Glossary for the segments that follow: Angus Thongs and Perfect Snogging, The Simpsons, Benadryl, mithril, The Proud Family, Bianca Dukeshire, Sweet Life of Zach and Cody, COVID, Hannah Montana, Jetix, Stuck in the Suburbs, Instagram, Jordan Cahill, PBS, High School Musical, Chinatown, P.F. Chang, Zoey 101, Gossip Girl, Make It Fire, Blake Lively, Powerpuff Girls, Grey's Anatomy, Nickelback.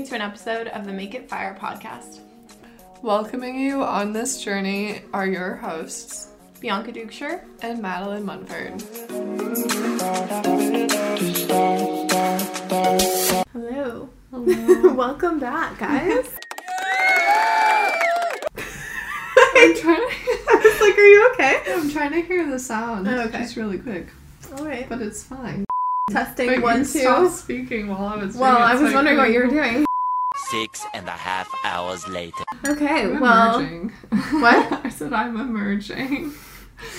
listening to an episode of the Make It Fire podcast. Welcoming you on this journey are your hosts, Bianca Dukeshire and Madeline Munford. Hello. Hello. Welcome back, guys. I'm trying to... It's like, are you okay? I'm trying to hear the sound. Oh, okay. Just really quick. All right. But it's fine. Testing, but 1, 2. Stop speaking while I was... Well, I was like, wondering what you were doing. 6.5 hours later. Okay, I'm emerging. What? I said I'm emerging.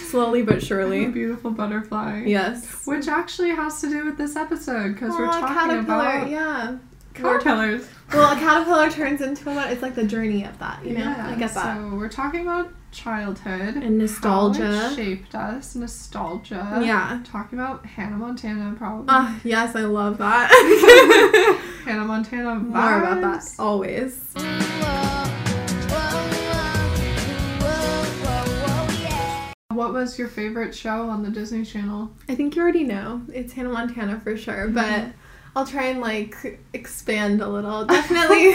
Slowly but surely. A beautiful butterfly. Yes. Which actually has to do with this episode, because we're talking about... yeah. Caterpillars. Well, a caterpillar turns into a what? It's like the journey of that, you know? Yeah, I get that. So we're talking about childhood. And nostalgia. How it shaped us. Nostalgia. Yeah. Talking about Hannah Montana, probably. Yes, I love that. Hannah Montana vibes. More about that. Always. What was your favorite show on the Disney Channel? I think you already know. It's Hannah Montana for sure, but... Mm-hmm. I'll try and, like, expand a little. Definitely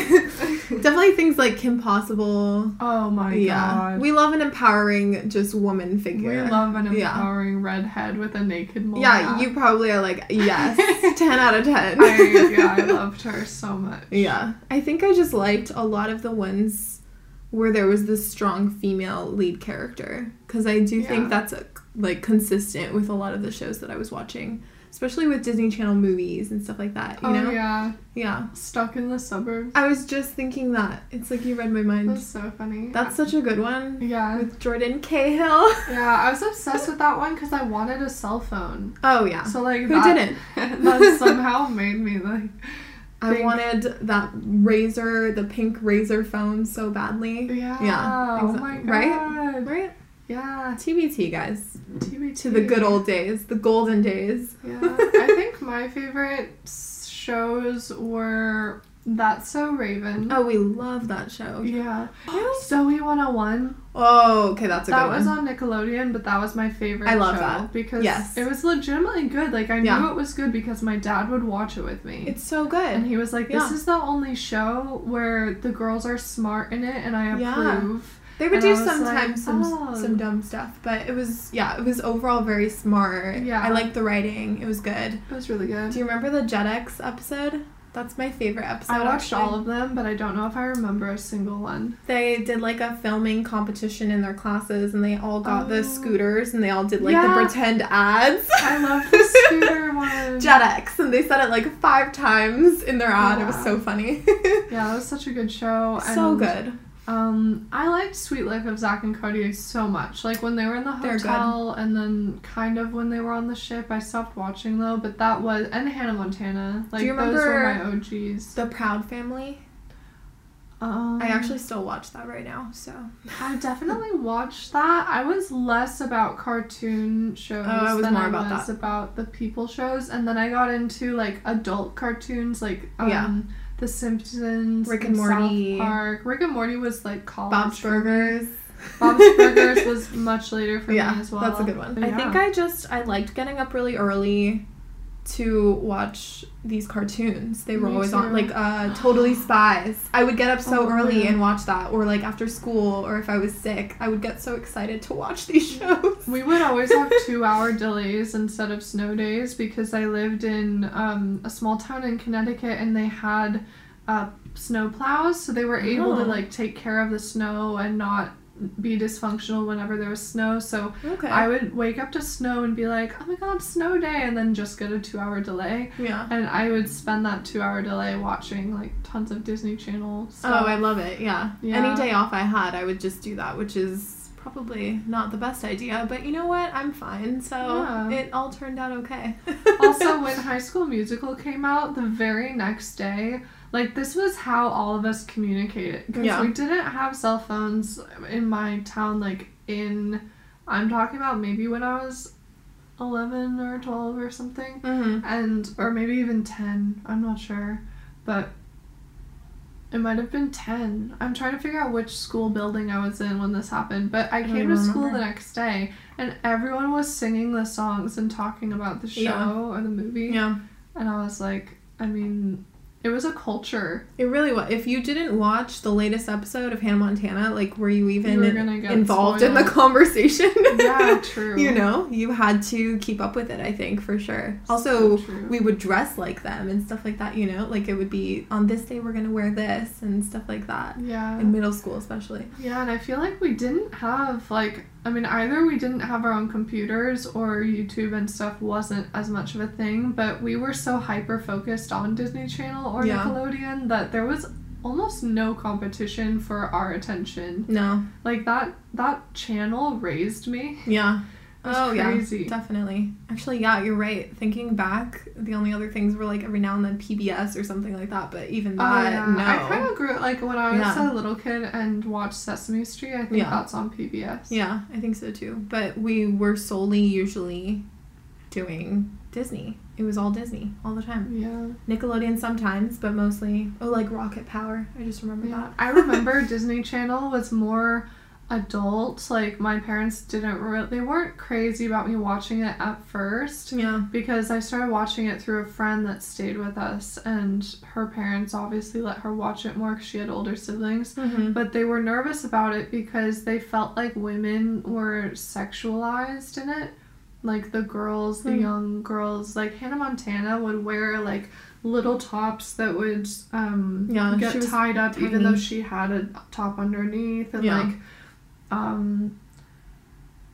things like Kim Possible. Oh, my God. We love an empowering, just, woman figure. We love an empowering redhead with a naked mole. Yeah, you probably are like, yes, 10 out of 10. I loved her so much. Yeah. I think I just liked a lot of the ones where there was this strong female lead character. Because I do think that's, like, consistent with a lot of the shows that I was watching. Especially with Disney Channel movies and stuff like that, you know? Oh, yeah. Yeah. Stuck in the Suburbs. I was just thinking that. It's like you read my mind. That's so funny. That's such a good one. Yeah. With Jordan Cahill. Yeah, I was obsessed with that one because I wanted a cell phone. Oh, yeah. So, like, who didn't? That somehow made me, like... I wanted that razor, the pink razor phone so badly. Yeah. Yeah. Exactly. Oh, my God. Right? Yeah. TBT, guys. TBT. To the good old days. The golden days. Yeah. I think my favorite shows were That's So Raven. Oh, we love that show. Yeah. Zoey 101. Oh, okay, that's a good one. That was on Nickelodeon, but that was my favorite show. I love that. Because it was legitimately good. Like, I knew it was good because my dad would watch it with me. It's so good. And he was like, this is the only show where the girls are smart in it, and I approve. Yeah. They would do sometimes some dumb stuff, but it was overall very smart. Yeah. I liked the writing. It was good. It was really good. Do you remember the Jetix episode? That's my favorite episode. I watched all of them, but I don't know if I remember a single one. They did, like, a filming competition in their classes, and they all got the scooters, and they all did, like, the pretend ads. I love the scooter one. Jetix, and they said it, like, 5 times in their ad. It was so funny. Yeah, that was such a good show. So good. I liked Sweet Life of Zach and Cody so much. Like, when they were in the hotel, and then kind of when they were on the ship, I stopped watching, though, but that was... And Hannah Montana. Like, do you remember those were my OGs. The Proud Family? I actually still watch that right now, so... I definitely watched that. I was less about cartoon shows than I was about the people shows, and then I got into, like, adult cartoons, like, The Simpsons, Rick and Morty, South Park. Rick and Morty was like college. Bob's Burgers. Bob's Burgers was much later for me as well. That's a good one. Yeah. I think I liked getting up really early to watch these cartoons. They were always on, like, Totally Spies. I would get up so early and watch that, or, like, after school, or if I was sick, I would get so excited to watch these shows. We would always have 2-hour delays instead of snow days, because I lived in a small town in Connecticut, and they had snow plows, so they were able to, like, take care of the snow and not be dysfunctional whenever there was snow, so I would wake up to snow and be like, oh my God, snow day, and then just get a 2-hour delay. Yeah. And I would spend that 2-hour delay watching, like, tons of Disney Channel stuff. Oh, I love it. Yeah. Any day off I had, I would just do that, which is probably not the best idea, but you know what? I'm fine, so it all turned out okay. Also, when High School Musical came out, the very next day... Like, this was how all of us communicated. Because we didn't have cell phones in my town, like, I'm talking about maybe when I was 11 or 12 or something. Mm-hmm. Or maybe even 10. I'm not sure. But it might have been 10. I'm trying to figure out which school building I was in when this happened. But I came to school the next day, and everyone was singing the songs and talking about the show or the movie. Yeah. And I was like, I mean... It was a culture. It really was. If you didn't watch the latest episode of Hannah Montana, like, were you even involved in the conversation? Yeah, true. You know? You had to keep up with it, I think, for sure. Also, we would dress like them and stuff like that, you know? Like, it would be, on this day, we're going to wear this and stuff like that. Yeah. In middle school, especially. Yeah, and I feel like we didn't have, like... I mean, either we didn't have our own computers or YouTube and stuff wasn't as much of a thing, but we were so hyper-focused on Disney Channel or Nickelodeon that there was almost no competition for our attention. No. Like, that channel raised me. Yeah. Oh, crazy. Yeah, definitely. Actually, yeah, you're right. Thinking back, the only other things were, like, every now and then PBS or something like that, but even that, no. I kind of grew, like, when I was a little kid and watched Sesame Street, I think that's on PBS. Yeah, I think so, too. But we were solely usually doing Disney. It was all Disney all the time. Yeah. Nickelodeon sometimes, but mostly, like, Rocket Power. I just remember that. I remember Disney Channel was more... adult. Like, my parents didn't really, they weren't crazy about me watching it at first, because I started watching it through a friend that stayed with us, and her parents obviously let her watch it more because she had older siblings, but they were nervous about it because they felt like women were sexualized in it, like the girls, the young girls, like Hannah Montana would wear like little tops that would get tied up even though she had a top underneath, and like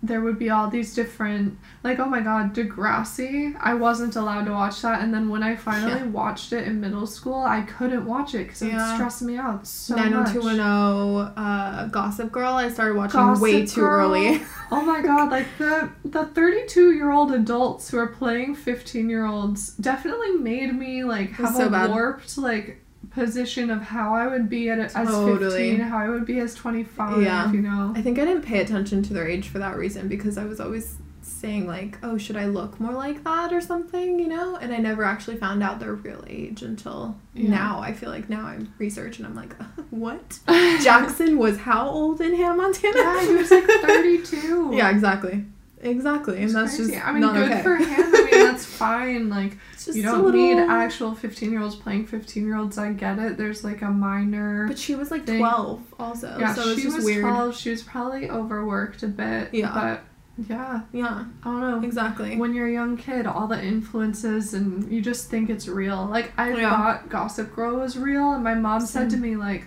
there would be all these different, like, oh my god, Degrassi, I wasn't allowed to watch that, and then when I finally watched it in middle school, I couldn't watch it because it would stress me out so much. 90210, Gossip Girl, I started watching too early. Oh my god, like, the 32-year-old adults who are playing 15-year-olds definitely made me, like, have warped, like, position of how I would be at as 15, how I would be as 25, you know? I think I didn't pay attention to their age for that reason, because I was always saying, like, oh, should I look more like that or something, you know? And I never actually found out their real age until now. I feel like now I research and I'm like, what? Jackson was how old in Hannah Montana? Yeah, he was like 32. Yeah, exactly. Exactly, and that's crazy. Just I mean, not good for him. I mean, that's fine. Like, you don't need actual 15-year-olds playing 15-year-olds. I get it. There's like a minor. But she was like 12, also. Yeah, so she was weird. 12. She was probably overworked a bit. Yeah. But yeah. I don't know. Exactly. When you're a young kid, all the influences, and you just think it's real. Like, I thought Gossip Girl was real, and my mom said to me, like,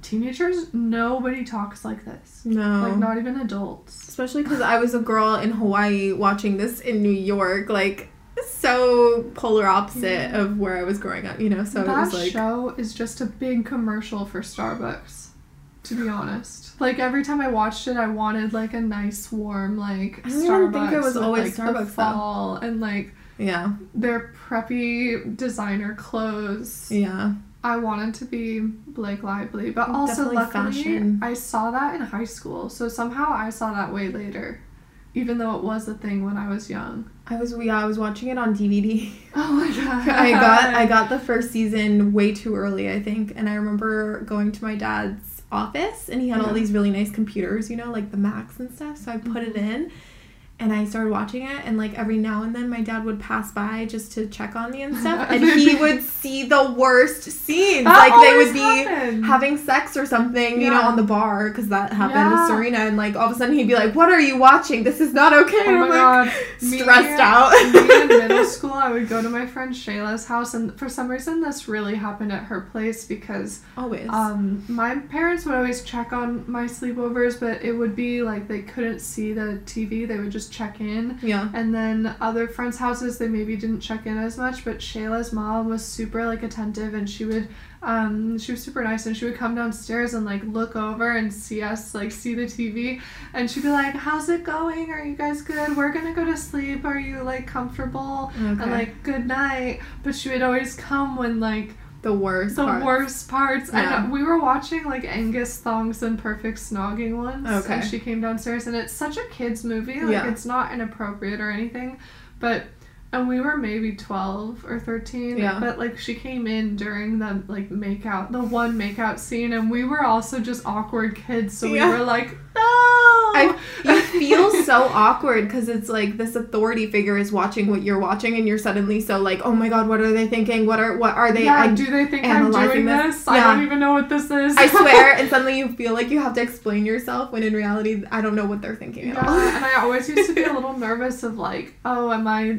teenagers, nobody talks like this. No. Like, not even adults. Especially because I was a girl in Hawaii watching this in New York, like, so polar opposite of where I was growing up, you know, so that it was like... That show is just a big commercial for Starbucks, to be honest. Like, every time I watched it, I wanted, like, a nice, warm, like, Starbucks. I don't even think it was always like, Starbucks, fall, though. And, like, their preppy designer clothes. Yeah. I wanted to be Blake Lively, but also luckily fashion. I saw that in high school, so somehow I saw that way later, even though it was a thing when I was young. I was watching it on DVD. Oh my god! I got the first season way too early, I think, and I remember going to my dad's office, and he had all these really nice computers, you know, like the Macs and stuff. So I put it in. And I started watching it, and, like, every now and then my dad would pass by just to check on me and stuff, and he would see the worst scenes. That like, they would be having sex or something, you know, on the bar, because that happened with Serena, and, like, all of a sudden he'd be like, what are you watching? This is not okay. Oh, my God. Stressed out. Me in middle school, I would go to my friend Shayla's house, and for some reason this really happened at her place, because... Always. My parents would always check on my sleepovers, but it would be, like, they couldn't see the TV. They would just check in. Yeah. And then other friends' houses, they maybe didn't check in as much, but Shayla's mom was super, like, attentive, and she was super nice, and she would come downstairs and, like, look over and see us, like, see the TV, and she'd be like, how's it going? Are you guys good? We're gonna go to sleep. Are you, like, comfortable? Okay. And, like, good night. But she would always come when, like, The worst parts. Yeah. And we were watching, like, Angus Thongs and Perfect Snogging once. Okay. And she came downstairs, and it's such a kids' movie. Like, it's not inappropriate or anything. But, and we were maybe 12 or 13. Yeah. But, like, she came in during the, like, makeout, the one makeout scene. And we were also just awkward kids. So we were like, no! You feel so awkward because it's like this authority figure is watching what you're watching, and you're suddenly so like, oh my god, what are they thinking? What are they? Yeah, do they think I'm doing this? Yeah. I don't even know what this is. I swear. And suddenly you feel like you have to explain yourself when in reality I don't know what they're thinking at all. And I always used to be a little nervous of like, oh, am I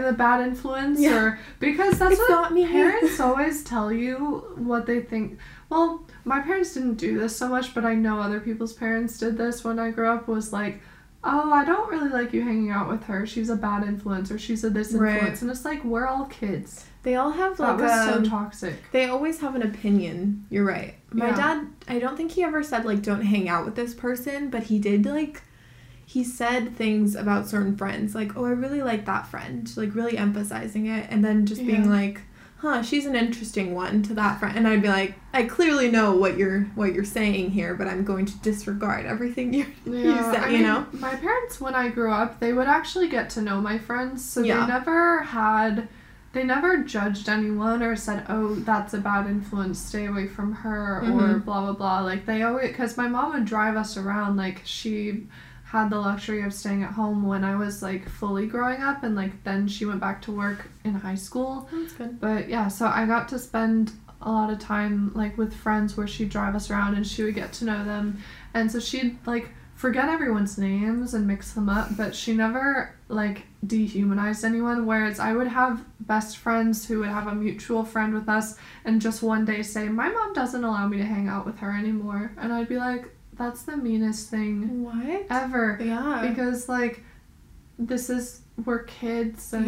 the bad influence? Yeah. Or because that's what parents always tell you what they think. Well, my parents didn't do this so much, but I know other people's parents did this when I grew up, was like, oh, I don't really like you hanging out with her. She's a bad influence, or she's a this influence. Right. And it's like, we're all kids. They all have like that was so toxic. They always have an opinion. You're right. My dad, I don't think he ever said like, don't hang out with this person, but he did like, he said things about certain friends. Like, oh, I really like that friend. Like really emphasizing it. And then just being like, huh, she's an interesting one, to that friend. And I'd be like, I clearly know what you're saying here, but I'm going to disregard everything you said, you know? My parents, when I grew up, they would actually get to know my friends, so they never judged anyone or said, oh, that's a bad influence, stay away from her, or blah, blah, blah. Like, they always, because my mom would drive us around, like, she had the luxury of staying at home when I was, like, fully growing up, and, like, then she went back to work in high school. That's good. But, yeah, so I got to spend a lot of time, like, with friends where she'd drive us around, and she would get to know them, and so she'd, like, forget everyone's names and mix them up, but she never, like, dehumanized anyone, whereas I would have best friends who would have a mutual friend with us, and just one day say, my mom doesn't allow me to hang out with her anymore, and I'd be like, that's the meanest thing ever. Yeah. Because, like, we're kids, and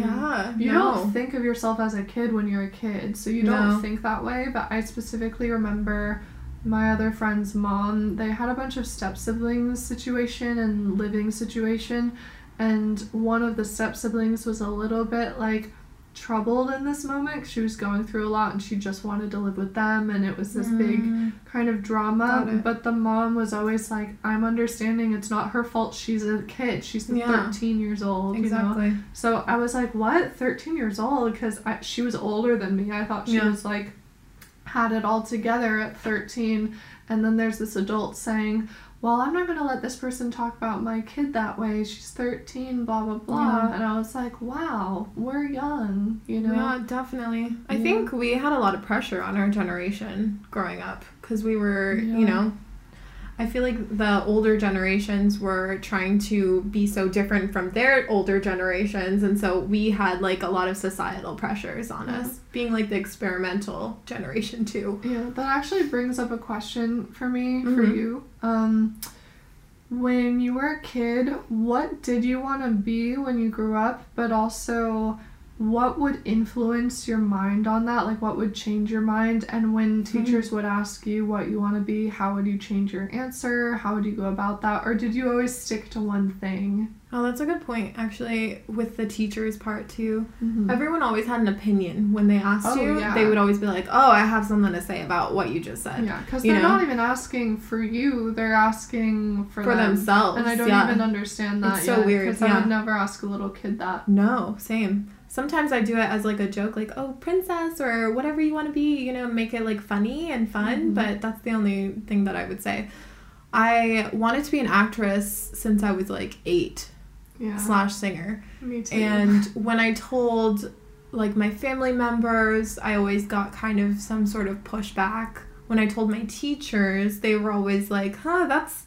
you don't think of yourself as a kid when you're a kid, so you don't think that way, but I specifically remember my other friend's mom, they had a bunch of step-siblings situation and living situation, and one of the step-siblings was a little bit, like, troubled in this moment. She was going through a lot, and she just wanted to live with them, and it was this big kind of drama, but the mom was always like, I'm understanding, it's not her fault, she's a kid, she's 13 years old. Exactly. You know? So I was like, what, 13 years old? Because she was older than me. I thought she was like, had it all together at 13, and then there's this adult saying, well, I'm not going to let this person talk about my kid that way. She's 13, blah, blah, blah. Yeah. And I was like, wow, we're young, you know? Yeah, definitely. I think we had a lot of pressure on our generation growing up because we were, you know, I feel like the older generations were trying to be so different from their older generations, and so we had, like, a lot of societal pressures on us, being, like, the experimental generation, too. Yeah, that actually brings up a question for me, for you. When you were a kid, what did you want to be when you grew up, but also what would influence your mind on that? Like, what would change your mind? And when teachers would ask you what you want to be, how would you change your answer? How would you go about that? Or did you always stick to one thing? Oh, that's a good point, actually, with the teachers part, too. Mm-hmm. Everyone always had an opinion when they asked you. Yeah. They would always be like, oh, I have something to say about what you just said. Yeah, because they're not even asking for you. They're asking for themselves. And I don't even understand that. It's so weird. Because I would never ask a little kid that. No, same. Sometimes I do it as, like, a joke, like, oh, princess, or whatever you want to be, you know, make it, like, funny and fun, but that's the only thing that I would say. I wanted to be an actress since I was, like, 8 /singer. Me too. And when I told, like, my family members, I always got kind of some sort of pushback. When I told my teachers, they were always like, huh, that's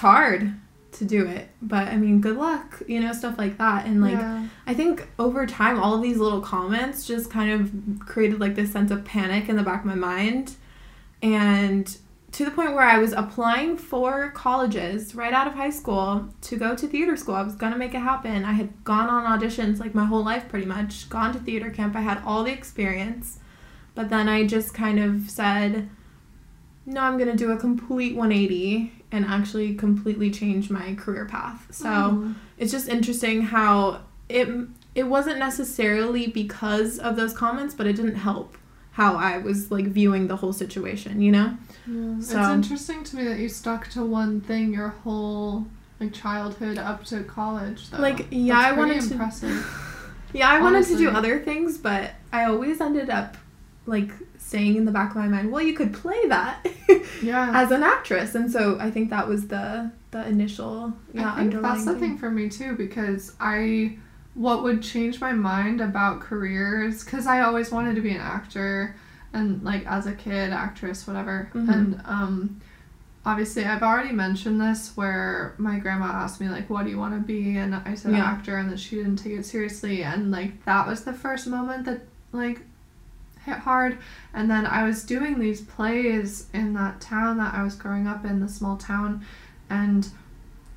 hard to do it, but I mean, good luck, you know, stuff like that. And like, I think over time, all of these little comments just kind of created like this sense of panic in the back of my mind. And to the point where I was applying for colleges right out of high school to go to theater school. I was going to make it happen. I had gone on auditions like my whole life, pretty much gone to theater camp. I had all the experience, but then I just kind of said, no, I'm going to do a complete 180 and actually completely change my career path. So it's just interesting how it wasn't necessarily because of those comments, but it didn't help how I was, like, viewing the whole situation, you know? Yeah. So, it's interesting to me that you stuck to one thing your whole, like, childhood up to college, though. Like, yeah, I wanted to... impressive. Yeah, I wanted to do other things, but I always ended up, like, saying in the back of my mind, well, you could play that as an actress. And so I think that was the the initial underlying that's the thing for me too, because what would change my mind about careers, because I always wanted to be an actor, and like as a kid, actress, whatever. Mm-hmm. And obviously I've already mentioned this, where my grandma asked me like, what do you want to be, and I said actor, and then she didn't take it seriously, and like that was the first moment that like hit hard. And then I was doing these plays in that town that I was growing up in, the small town, and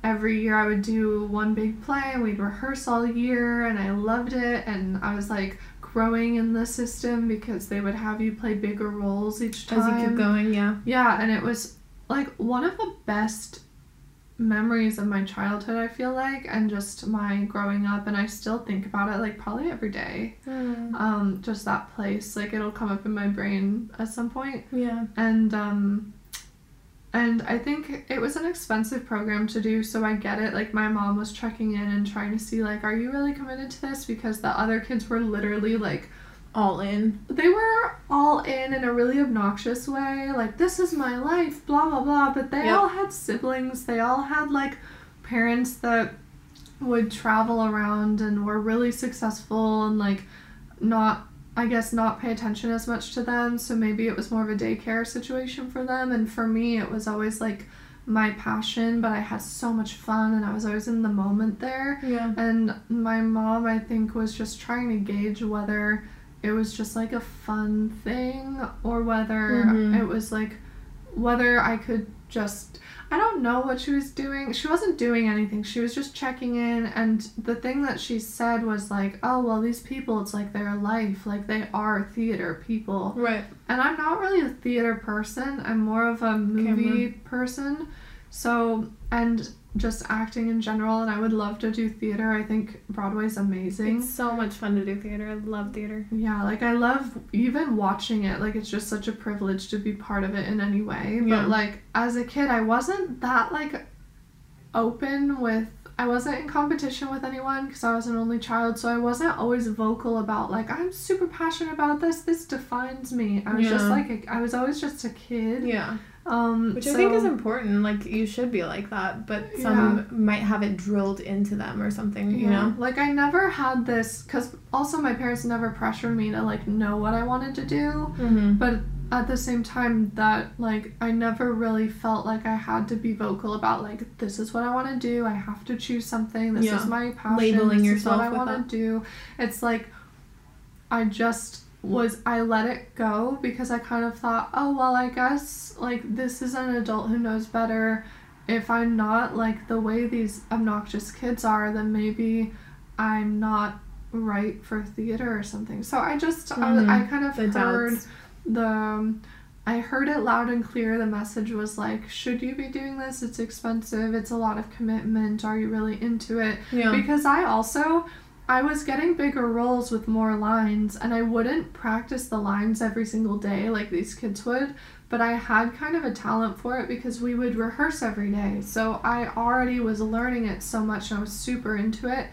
every year I would do one big play and we'd rehearse all year, and I loved it, and I was like growing in the system because they would have you play bigger roles each time as you keep going. And it was like one of the best memories of my childhood, I feel like, and just my growing up, and I still think about it like probably every day. Just that place, like it'll come up in my brain at some point. And I think it was an expensive program to do, so I get it. Like, my mom was checking in and trying to see, like, are you really committed to this? Because the other kids were literally, like, all in. They were all in a really obnoxious way. Like, this is my life, blah, blah, blah. But they all had siblings. They all had, like, parents that would travel around and were really successful and, like, not pay attention as much to them, so maybe it was more of a daycare situation for them. And for me, it was always like my passion, but I had so much fun and I was always in the moment there. And my mom, I think, was just trying to gauge whether it was just like a fun thing or whether it was like whether I could just, I don't know what she was doing. She wasn't doing anything. She was just checking in. And the thing that she said was like, oh, well, these people, it's like their life. Like, they are theater people. Right. And I'm not really a theater person. I'm more of a movie person. So, and just acting in general. And I would love to do theater. I think Broadway's amazing. It's so much fun to do theater. I love theater. Yeah, like, I love even watching it. Like, it's just such a privilege to be part of it in any way. But, like, as a kid, I wasn't that, like, I wasn't in competition with anyone because I was an only child. So I wasn't always vocal about, like, I'm super passionate about this. This defines me. I was just, like, I was always just a kid. Which I think is important. Like, you should be like that, but some might have it drilled into them or something, you know? Like, I never had this, because also my parents never pressured me to, like, know what I wanted to do, but at the same time that, like, I never really felt like I had to be vocal about, like, this is what I want to do, I have to choose something, this is my passion, labeling yourself is what I want to do. It's like, I let it go because I kind of thought, oh, well, I guess, like, this is an adult who knows better. If I'm not, like, the way these obnoxious kids are, then maybe I'm not right for theater or something. So I just, I kind of I heard it loud and clear. The message was like, should you be doing this? It's expensive. It's a lot of commitment. Are you really into it? Yeah. Because I was getting bigger roles with more lines, and I wouldn't practice the lines every single day like these kids would, but I had kind of a talent for it because we would rehearse every day. So I already was learning it so much, and I was super into it,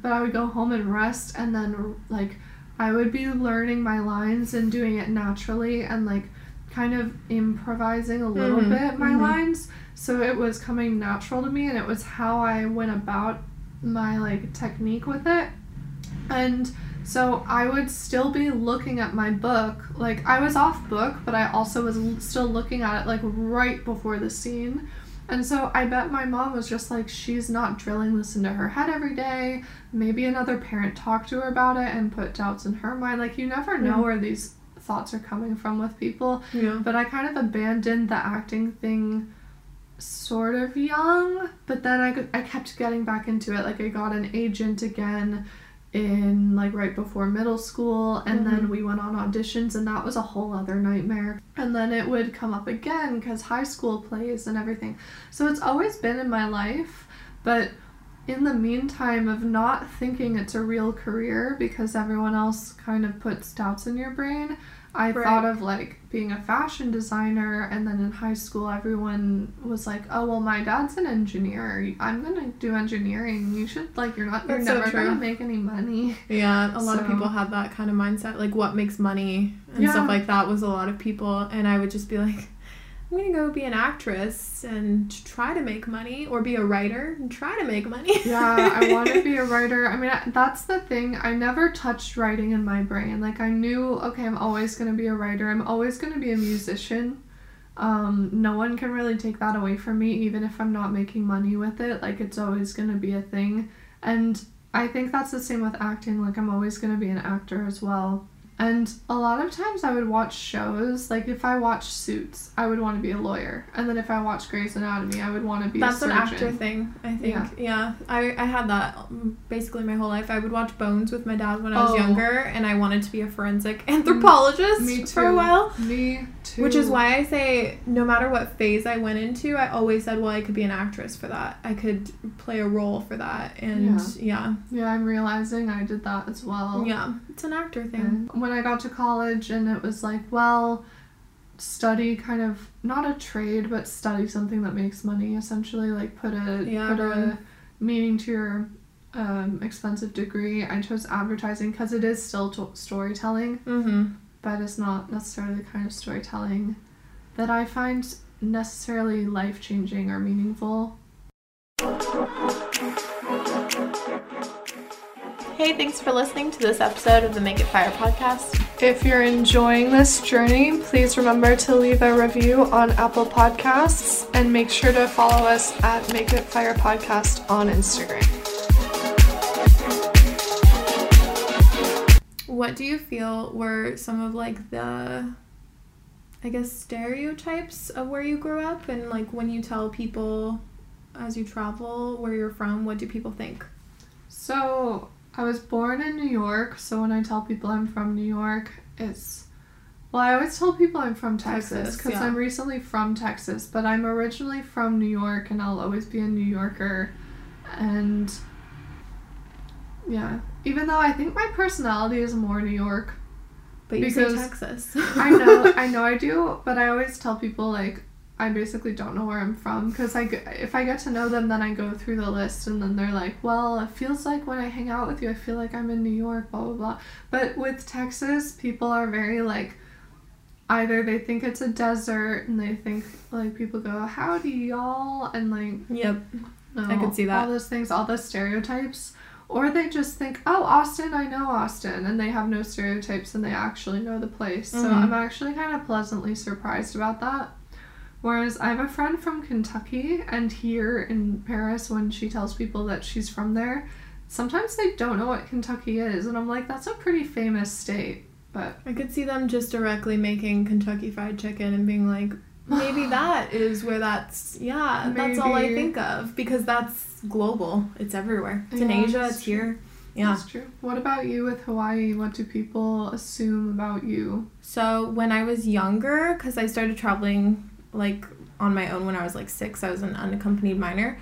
but I would go home and rest, and then, like, I would be learning my lines and doing it naturally and, like, kind of improvising a little bit my lines. So it was coming natural to me, and it was how I went about my, like, technique with it. And so I would still be looking at my book. Like, I was off book, but I also was still looking at it, like, right before the scene. And so I bet my mom was just like, she's not drilling this into her head every day. Maybe another parent talked to her about it and put doubts in her mind. Like, you never know where these thoughts are coming from with people. But I kind of abandoned the acting thing sort of young, but then I kept getting back into it. Like, I got an agent again in, like, right before middle school, and then we went on auditions, and that was a whole other nightmare. And then it would come up again because high school plays and everything. So it's always been in my life, but in the meantime of not thinking it's a real career because everyone else kind of puts doubts in your brain, I thought of, like, being a fashion designer, and then in high school everyone was like, oh, well, my dad's an engineer, I'm gonna do engineering, you should, like, you're never gonna make any money. A lot of people had that kind of mindset, like, what makes money and stuff like that was a lot of people, and I would just be like, I'm going to go be an actress and try to make money, or be a writer and try to make money. Yeah, I want to be a writer. I mean, that's the thing. I never touched writing in my brain. Like, I knew, okay, I'm always going to be a writer. I'm always going to be a musician. No one can really take that away from me, even if I'm not making money with it. Like, it's always going to be a thing. And I think that's the same with acting. Like, I'm always going to be an actor as well. And a lot of times I would watch shows, like if I watch Suits, I would want to be a lawyer. And then if I watch Grey's Anatomy, I would want to be a surgeon. That's an actor thing, I think. Yeah. I had that basically my whole life. I would watch Bones with my dad when I was younger, and I wanted to be a forensic anthropologist for a while. Me too. Which is why I say no matter what phase I went into, I always said, well, I could be an actress for that. I could play a role for that. And yeah, I'm realizing I did that as well. Yeah, it's an actor thing. When I got to college and it was like, well, study kind of not a trade, but study something that makes money, essentially, like put a meaning to your expensive degree. I chose advertising because it is still storytelling, but it's not necessarily the kind of storytelling that I find necessarily life-changing or meaningful. Hey, thanks for listening to this episode of the Make It Fire podcast. If you're enjoying this journey, please remember to leave a review on Apple Podcasts and make sure to follow us at Make It Fire Podcast on Instagram. What do you feel were some of like the, I guess, stereotypes of where you grew up, and like when you tell people as you travel where you're from, what do people think? So I was born in New York, so when I tell people I'm from New York, it's... Well, I always tell people I'm from Texas, because I'm recently from Texas, but I'm originally from New York, and I'll always be a New Yorker, and... Yeah. Even though I think my personality is more New York. But you say Texas. I know I do, but I always tell people, like, I basically don't know where I'm from, because if I get to know them, then I go through the list, and then they're like, well, it feels like when I hang out with you, I feel like I'm in New York, blah, blah, blah. But with Texas, people are very, like, either they think it's a desert, and they think, like, people go, howdy, y'all, and, like, yep, no, I could see that. All those things, all those stereotypes. Or they just think, oh, Austin, I know Austin, and they have no stereotypes, and they actually know the place. Mm-hmm. So I'm actually kind of pleasantly surprised about that. Whereas I have a friend from Kentucky, and here in Paris, when she tells people that she's from there, sometimes they don't know what Kentucky is, and I'm like, that's a pretty famous state, but... I could see them just directly making Kentucky Fried Chicken and being like, maybe that is where that's... Yeah, maybe. That's all I think of, because that's global. It's everywhere. It's in Asia, it's here. Yeah. That's true. What about you with Hawaii? What do people assume about you? So, when I was younger, because I started traveling... like on my own when I was like 6, I was an unaccompanied minor.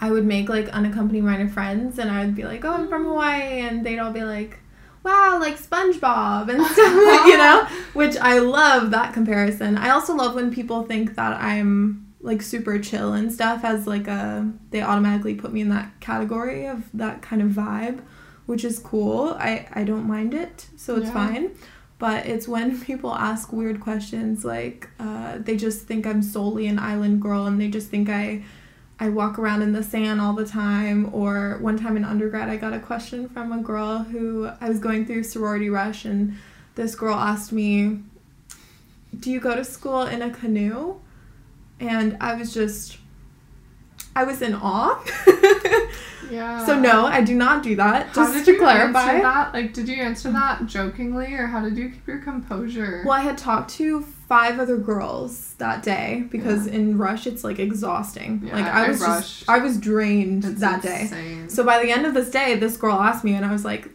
I would make like unaccompanied minor friends, and I would be like, oh, I'm from Hawaii, and they'd all be like, wow, like SpongeBob and stuff, you know, which I love that comparison. I also love when people think that I'm like super chill and stuff, as like they automatically put me in that category of that kind of vibe, which is cool. I don't mind it, so it's fine. But it's when people ask weird questions, like, they just think I'm solely an island girl, and they just think I walk around in the sand all the time. Or one time in undergrad, I got a question from a girl who, I was going through sorority rush, and this girl asked me, do you go to school in a canoe? And I was in awe. Yeah. So no, I do not do that. Just to clarify. How did you answer that? Like, did you answer that jokingly, or how did you keep your composure? Well, I had talked to 5 other girls that day, because in rush it's like exhausting. Yeah, like I was drained that day. So by the end of this day, this girl asked me, and I was like,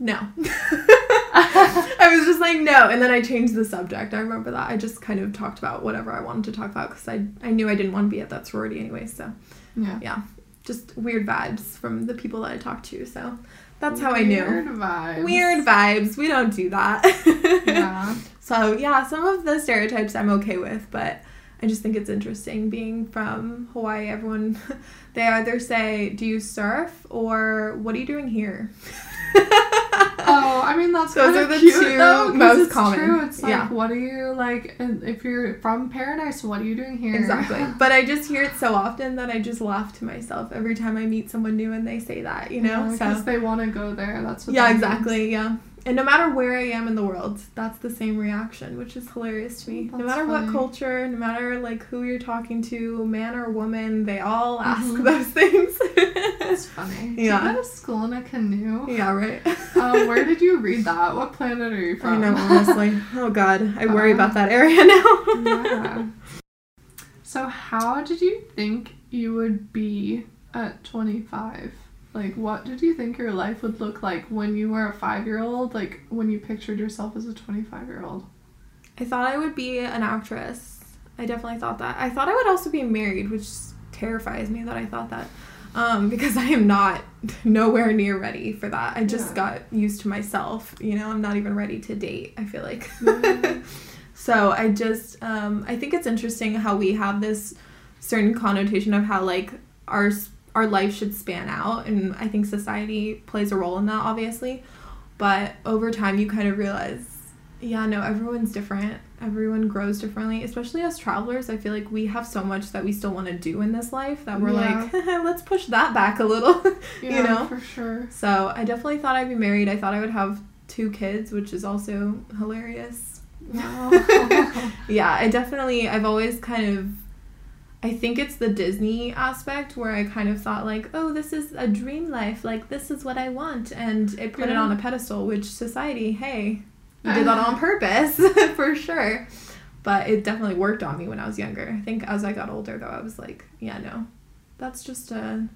no. I was just like, no. And then I changed the subject. I remember that. I just kind of talked about whatever I wanted to talk about, because I knew I didn't want to be at that sorority anyway. So, yeah. Just weird vibes from the people that I talked to. So that's how I knew. Weird vibes. We don't do that. Yeah. So, yeah, some of the stereotypes I'm okay with, but I just think it's interesting being from Hawaii. Everyone, they either say, do you surf? Or what are you doing here? Oh, I mean, that's those are the cute, two though, most it's common. True. It's like, yeah. What are you like? If you're from paradise, what are you doing here? Exactly. But I just hear it so often that I just laugh to myself every time I meet someone new and they say that. You know, because they want to go there. That's what. Yeah, that exactly. Means. Yeah. And no matter where I am in the world, that's the same reaction, which is hilarious to me. That's no matter funny. What culture, no matter like who you're talking to, man or woman, they all ask those things. That's funny. Yeah. Did you go to school in a canoe? Yeah, right. Where did you read that? What planet are you from? I know, honestly. Oh, God. I worry about that area now. Yeah. So how did you think you would be at 25? Like, what did you think your life would look like when you were a 5-year-old? Like, when you pictured yourself as a 25-year-old? I thought I would be an actress. I definitely thought that. I thought I would also be married, which terrifies me that I thought that. Because I am not nowhere near ready for that. I just got used to myself. You know, I'm not even ready to date, I feel like. So I just, I think it's interesting how we have this certain connotation of how, like, our life should span out, and I think society plays a role in that, obviously, but over time you kind of realize, yeah, no, everyone's different, everyone grows differently, especially as travelers. I feel like we have so much that we still want to do in this life that we're like, let's push that back a little. Yeah, you know, for sure. So I definitely thought I'd be married. I thought I would have 2 kids, which is also hilarious. Wow. Yeah, I've always kind of, I think it's the Disney aspect where I kind of thought, like, oh, this is a dream life. Like, this is what I want. And it put it on a pedestal, which society, hey, you did that on purpose, for sure. But it definitely worked on me when I was younger. I think as I got older, though, I was like, yeah, no, that's just an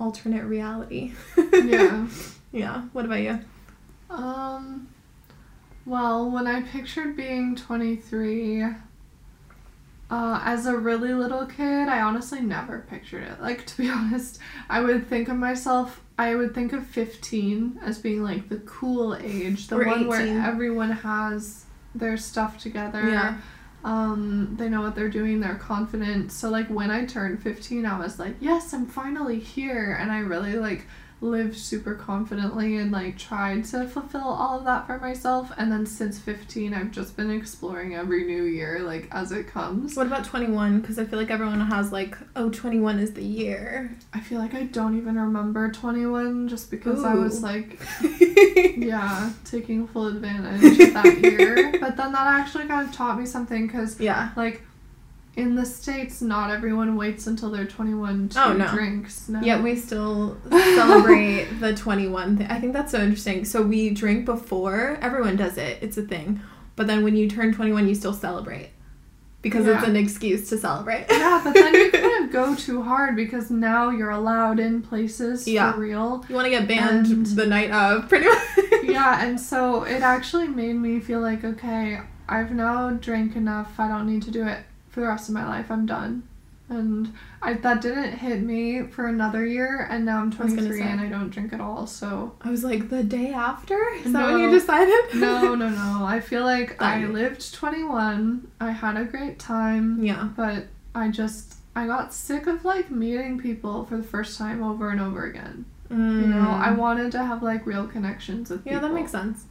alternate reality. Yeah. Yeah. What about you? Well, when I pictured being 23... as a really little kid, I honestly never pictured it. Like, to be honest, I would think of 15 as being, like, the cool age. The one 18. Where everyone has their stuff together. Yeah. They know what they're doing. They're confident. So, like, when I turned 15, I was like, yes, I'm finally here. And I really, like, lived super confidently and, like, tried to fulfill all of that for myself. And then since 15, I've just been exploring every new year, like, as it comes. What about 21? Because I feel like everyone has, like, oh, 21 is the year. I feel like I don't even remember 21 just because I was, like, taking full advantage of that year. But then that actually kind of taught me something because, like... in the States, not everyone waits until they're 21 to drinks. No. Yet we still celebrate the 21 thing. I think that's so interesting. So we drink before. Everyone does it. It's a thing. But then when you turn 21, you still celebrate. Because it's an excuse to celebrate. Yeah, but then you kind of go too hard because now you're allowed in places for real. You want to get banned the night of, pretty much. Yeah, and so it actually made me feel like, okay, I've now drank enough. I don't need to do it. For the rest of my life, I'm done. And that didn't hit me for another year, and now I'm 23 and I don't drink at all, so... I was like, the day after? Is that when you decided? No. I feel like I lived 21, I had a great time, but I got sick of, like, meeting people for the first time over and over again. Mm. You know, I wanted to have, like, real connections with people. Yeah, that makes sense.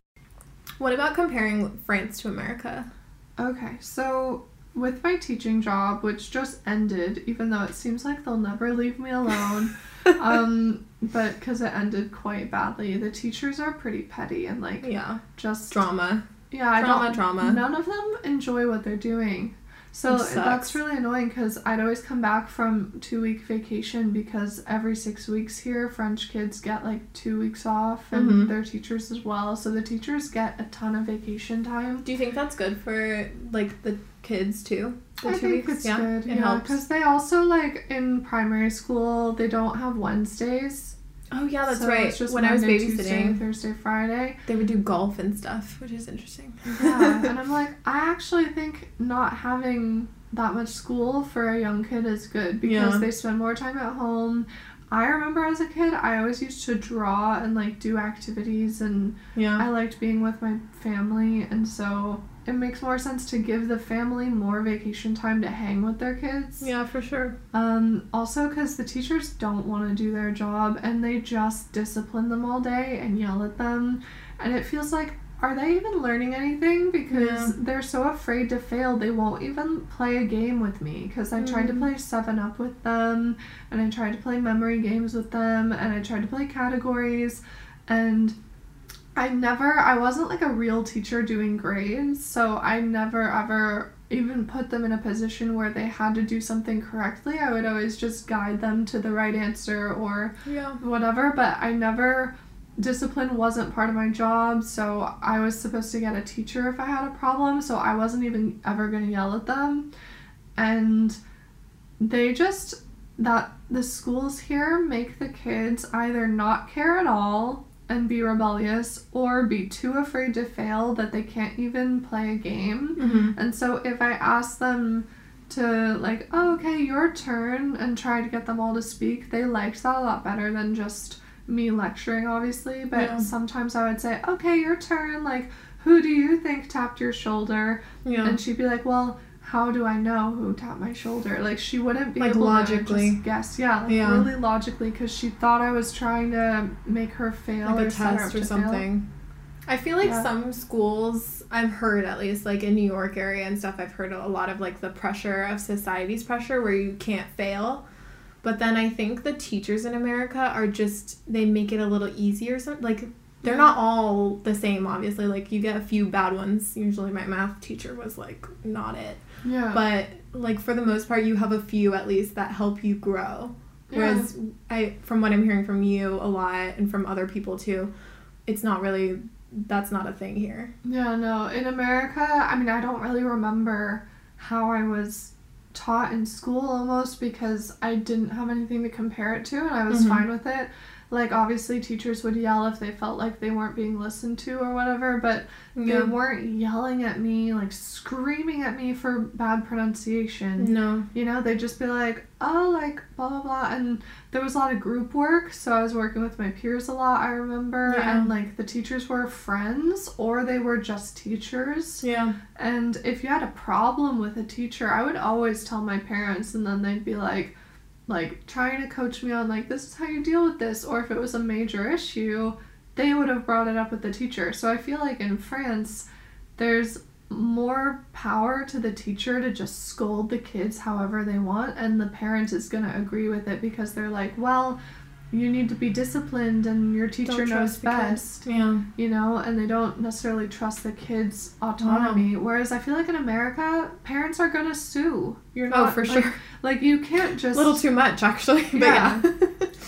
What about comparing France to America? Okay, so... with my teaching job, which just ended, even though it seems like they'll never leave me alone, but because it ended quite badly, the teachers are pretty petty and, like, just... drama. Yeah, drama. None of them enjoy what they're doing. So that's really annoying because I'd always come back from 2-week vacation because every 6 weeks here, French kids get, like, 2 weeks off and their teachers as well. So the teachers get a ton of vacation time. Do you think that's good for, like, the kids too? The I 2 weeks? Think it's good. It helps. Because they also, like, in primary school, they don't have Wednesdays. Oh, yeah, that's right. It's just when Monday, I was babysitting, Tuesday, Thursday, Friday. They would do golf and stuff, which is interesting. Yeah, and I'm like, I actually think not having that much school for a young kid is good because they spend more time at home. I remember as a kid, I always used to draw and, like, do activities, and I liked being with my family, and so it makes more sense to give the family more vacation time to hang with their kids. Yeah, for sure. Also, because the teachers don't want to do their job, and they just discipline them all day and yell at them, and it feels like, are they even learning anything? Because they're so afraid to fail, they won't even play a game with me. Because I tried to play 7-Up with them, and I tried to play memory games with them, and I tried to play categories, and I wasn't like a real teacher doing grades, so I never ever even put them in a position where they had to do something correctly. I would always just guide them to the right answer or whatever, but discipline wasn't part of my job, so I was supposed to get a teacher if I had a problem, so I wasn't even ever going to yell at them. And the schools here make the kids either not care at all and be rebellious, or be too afraid to fail that they can't even play a game. And so if I ask them to, like, oh, okay, your turn, and try to get them all to speak, they liked that a lot better than just me lecturing, obviously, but sometimes I would say, okay, your turn, like, who do you think tapped your shoulder? And she'd be like, well, how do I know who tapped my shoulder? Like, she wouldn't be able logically. To just guess. Really logically, because she thought I was trying to make her fail, like, or a test or something. I feel like some schools, I've heard, at least, like, in New York area and stuff, I've heard a lot of, like, the pressure of society's pressure where you can't fail. But then I think the teachers in America are just, they make it a little easier. Like, they're not all the same, obviously. Like, you get a few bad ones. Usually my math teacher was, like, not it. Yeah. But, like, for the most part, you have a few, at least, that help you grow. Whereas, from what I'm hearing from you a lot and from other people, too, it's not really, that's not a thing here. Yeah, no. In America, I mean, I don't really remember how I was taught in school, almost, because I didn't have anything to compare it to, and I was fine with it. Like, obviously teachers would yell if they felt like they weren't being listened to or whatever, but they weren't yelling at me, like, screaming at me for bad pronunciation. No. You know, they'd just be like, oh, like, blah, blah, blah. And there was a lot of group work, so I was working with my peers a lot, I remember. Yeah. And, like, the teachers were friends, or they were just teachers. Yeah. And if you had a problem with a teacher, I would always tell my parents, and then they'd be like, trying to coach me on, like, this is how you deal with this, or if it was a major issue, they would have brought it up with the teacher. So I feel like in France, there's more power to the teacher to just scold the kids however they want, and the parent is going to agree with it, because they're like, well, you need to be disciplined, and your teacher knows best. Yeah. You know, and they don't necessarily trust the kids' autonomy. Wow. Whereas I feel like in America, parents are going to sue. You're not, for sure. Like, you can't just... A little too much, actually. But yeah.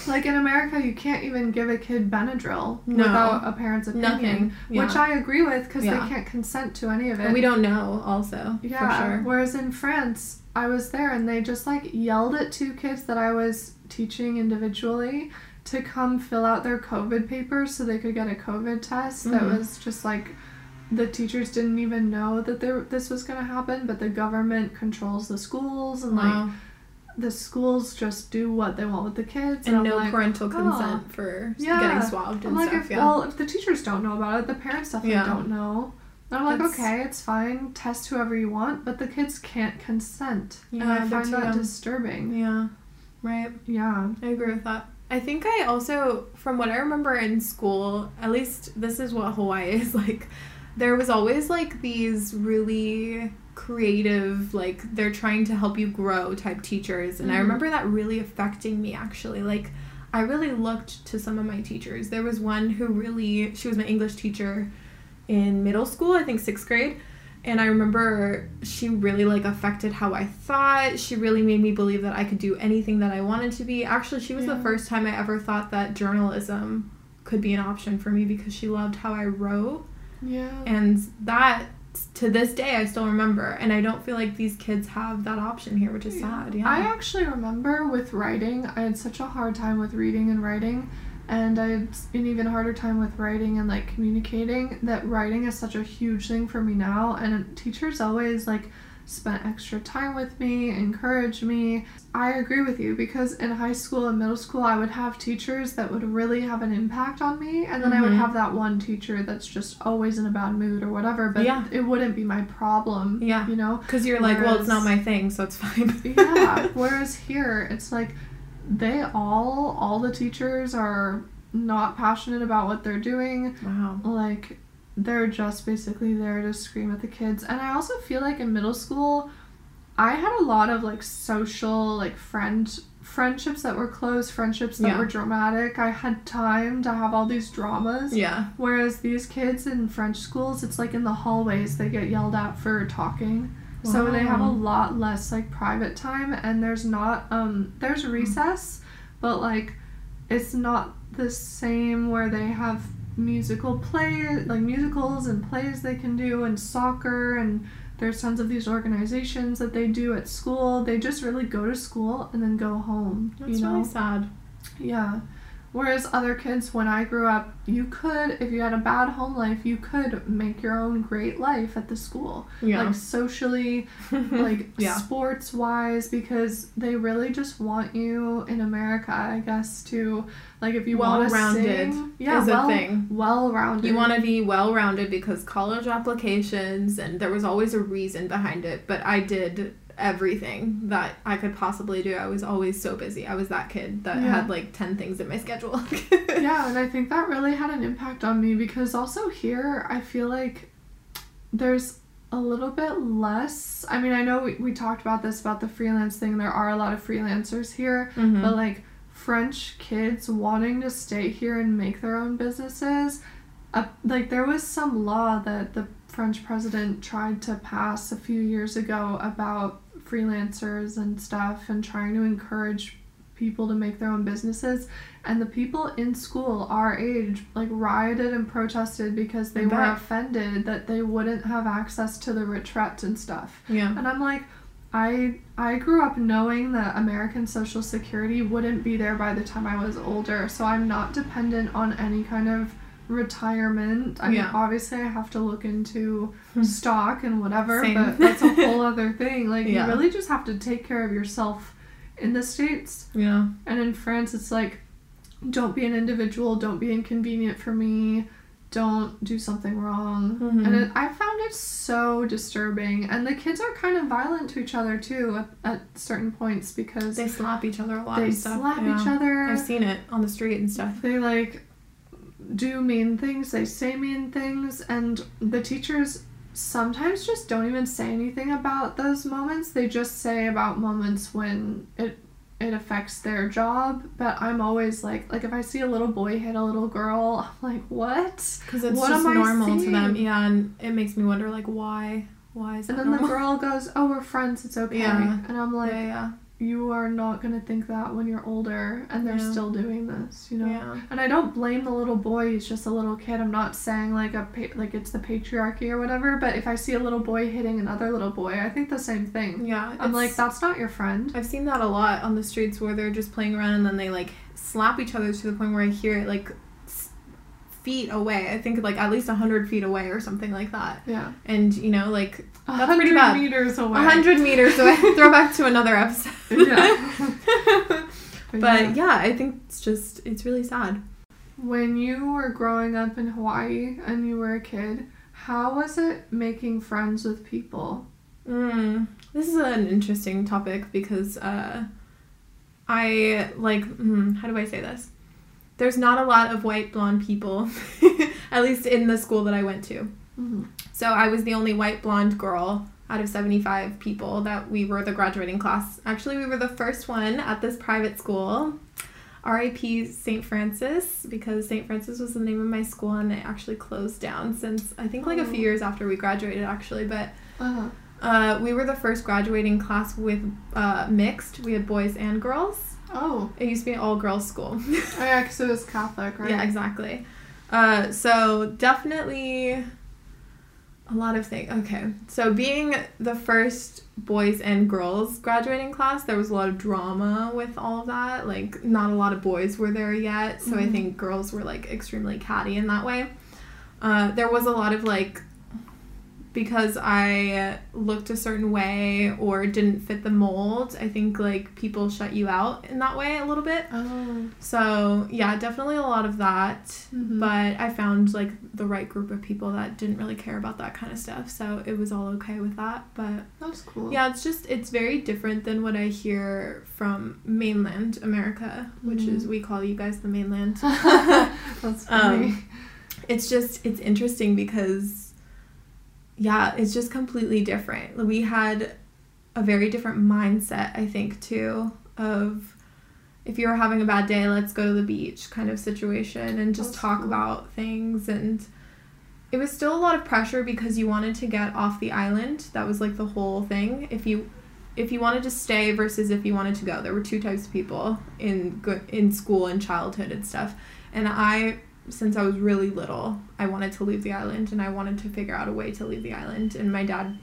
Like, in America, you can't even give a kid Benadryl without a parent's opinion. Yeah. Which I agree with, because they can't consent to any of it. And we don't know, also. Yeah. For sure. Whereas in France, I was there, and they just, like, yelled at two kids that I was teaching individually to come fill out their COVID papers so they could get a COVID test. That was just, like, the teachers didn't even know that this was going to happen, but the government controls the schools, and like, the schools just do what they want with the kids. And no, like, parental consent for getting swabbed and like, stuff. Well, if the teachers don't know about it, the parents definitely don't know. And I'm like, okay, it's fine, test whoever you want, but the kids can't consent. Yeah, and I find that disturbing. Yeah. Right? Yeah. I agree with that. I think I also, from what I remember in school, at least this is what Hawaii is like, there was always, like, these really creative, like, they're trying to help you grow type teachers. And I remember that really affecting me, actually. Like, I really looked to some of my teachers. There was one who really, she was my English teacher in middle school, I think 6th grade. And I remember she really, like, affected how I thought. She really made me believe that I could do anything that I wanted to be. Actually, she was the first time I ever thought that journalism could be an option for me, because she loved how I wrote. Yeah. And that, to this day, I still remember. And I don't feel like these kids have that option here, which is sad. Yeah. I actually remember with writing, I had such a hard time with reading and writing. And I had an even harder time with writing and, like, communicating, that writing is such a huge thing for me now. And teachers always, like, spent extra time with me, encouraged me. I agree with you, because in high school and middle school I would have teachers that would really have an impact on me, and then I would have that one teacher that's just always in a bad mood or whatever, but it wouldn't be my problem, you know? Because you're like, well, it's not my thing, so it's fine. Whereas here, it's like, they all the teachers are not passionate about what they're doing. Wow. Like, they're just basically there to scream at the kids. And I also feel like in middle school, I had a lot of, like, social, like, friendships that were close, friendships that were dramatic. I had time to have all these dramas. Yeah. Whereas these kids in French schools, it's, like, in the hallways they get yelled at for talking. Wow. So they have a lot less, like, private time. And there's not, there's recess, but, like, it's not the same where they have musical play, like musicals and plays they can do, and soccer, and there's tons of these organizations that they do at school. They just really go to school and then go home. That's really sad. Yeah. Whereas other kids, when I grew up, you could, if you had a bad home life, you could make your own great life at the school. Yeah. Like, socially, like, sports-wise, because they really just want you, in America, I guess, to, like, if you want to sing. Well-rounded is a thing. Well-rounded. You want to be well-rounded because college applications, and there was always a reason behind it, but I did everything that I could possibly do. I was always so busy. I was that kid that had like 10 things in my schedule. And I think that really had an impact on me, because also here I feel like there's a little bit less, I mean, I know we talked about this, about the freelance thing. There are a lot of freelancers here, but like French kids wanting to stay here and make their own businesses, like there was some law that the French president tried to pass a few years ago about freelancers and stuff, and trying to encourage people to make their own businesses, and the people in school our age like rioted and protested because they were offended that they wouldn't have access to the retraites and stuff. And I'm like, I grew up knowing that American Social Security wouldn't be there by the time I was older, so I'm not dependent on any kind of retirement. I mean, obviously I have to look into stock and whatever, but that's a whole other thing. Like, you really just have to take care of yourself in the States. Yeah. And in France, it's like, don't be an individual, don't be inconvenient for me, don't do something wrong. And I found it so disturbing. And the kids are kind of violent to each other, too, at certain points, because they slap each other a lot. They slap each other. I've seen it on the street and stuff. They, like, do mean things, they say mean things, and the teachers sometimes just don't even say anything about those moments. They just say about moments when it affects their job, but I'm always like if I see a little boy hit a little girl, I'm like, what? Because it's what just normal to them. Yeah, and it makes me wonder, like, why is that? And then normal? The girl goes, oh, we're friends, it's okay. Yeah. And I'm like, you are not going to think that when you're older, and they're still doing this, you know? Yeah. And I don't blame the little boy, he's just a little kid. I'm not saying, like, like it's the patriarchy or whatever, but if I see a little boy hitting another little boy, I think the same thing. Yeah. I'm like, that's not your friend. I've seen that a lot on the streets, where they're just playing around and then they, like, slap each other, to the point where I hear it, like, feet away. I think, like, at least 100 feet away or something like that. Yeah. And, you know, like, that's pretty bad. 100 meters away. 100 meters away. Throw back to another episode. But, yeah, I think it's just, it's really sad. When you were growing up in Hawaii and you were a kid, how was it making friends with people? This is an interesting topic, because I, like, how do I say this? There's not a lot of white blonde people, at least in the school that I went to. So I was the only white blonde girl out of 75 people that we were the graduating class. Actually, we were the first one at this private school, RIP St. Francis, because St. Francis was the name of my school, and it actually closed down since, I think, like a few years after we graduated, actually. But we were the first graduating class with mixed. We had boys and girls. Oh. It used to be an all-girls school. Oh, yeah, because it was Catholic, right? Yeah, exactly. So, definitely a lot of things. Okay. So, being the first boys and girls graduating class, there was a lot of drama with all of that. Like, not a lot of boys were there yet, so I think girls were, like, extremely catty in that way. There was a lot of, like, because I looked a certain way or didn't fit the mold, I think, like, people shut you out in that way a little bit. Oh. So, yeah, definitely a lot of that. Mm-hmm. But I found, like, the right group of people that didn't really care about that kind of stuff. So it was all okay with that. But that's cool. Yeah, it's just, it's very different than what I hear from mainland America, which is, we call you guys the mainland. That's funny. It's just, it's interesting because... yeah, it's just completely different. We had a very different mindset, I think, too, of if you were having a bad day, let's go to the beach kind of situation and just talk about things. And it was still a lot of pressure because you wanted to get off the island. That was, like, the whole thing. If you wanted to stay versus if you wanted to go. There were two types of people in school and childhood and stuff. And since I was really little, I wanted to leave the island, and I wanted to figure out a way to leave the island, and my dad